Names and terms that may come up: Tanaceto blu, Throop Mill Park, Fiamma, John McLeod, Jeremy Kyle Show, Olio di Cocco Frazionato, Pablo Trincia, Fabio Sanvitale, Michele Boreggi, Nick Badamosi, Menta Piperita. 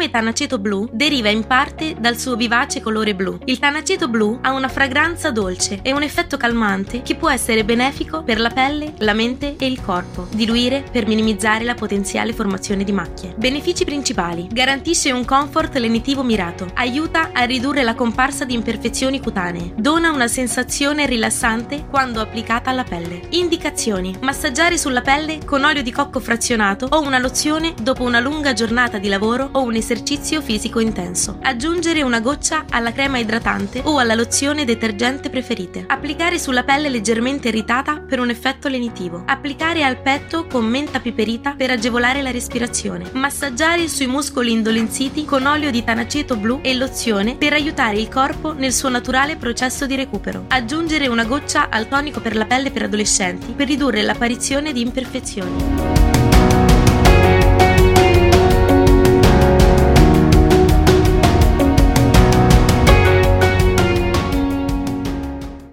nome Tanaceto blu deriva in parte dal suo vivace colore blu. Il Tanaceto blu ha una fragranza dolce e un effetto calmante che può essere benefico per la pelle, la mente e il corpo. Diluire per minimizzare la potenziale formazione di macchie. Benefici principali: garantisce un comfort lenitivo mirato, aiuta a ridurre la comparsa di imperfezioni cutanee, dona una sensazione rilassante quando applicata alla pelle. Indicazioni: massaggiare sulla pelle con olio di cocco frazionato o una lozione dopo una lunga giornata di lavoro o un esercizio fisico intenso. Aggiungere una goccia alla crema idratante o alla lozione detergente preferite. Applicare sulla pelle leggermente irritata per un effetto lenitivo. Applicare al petto con menta piperita per agevolare la respirazione. Massaggiare sui muscoli indolenziti con olio di tanaceto blu e lozione per aiutare il corpo nel suo naturale processo di recupero. Aggiungere una goccia al tonico per la pelle per adolescenti per ridurre l'apparizione di imperfezioni.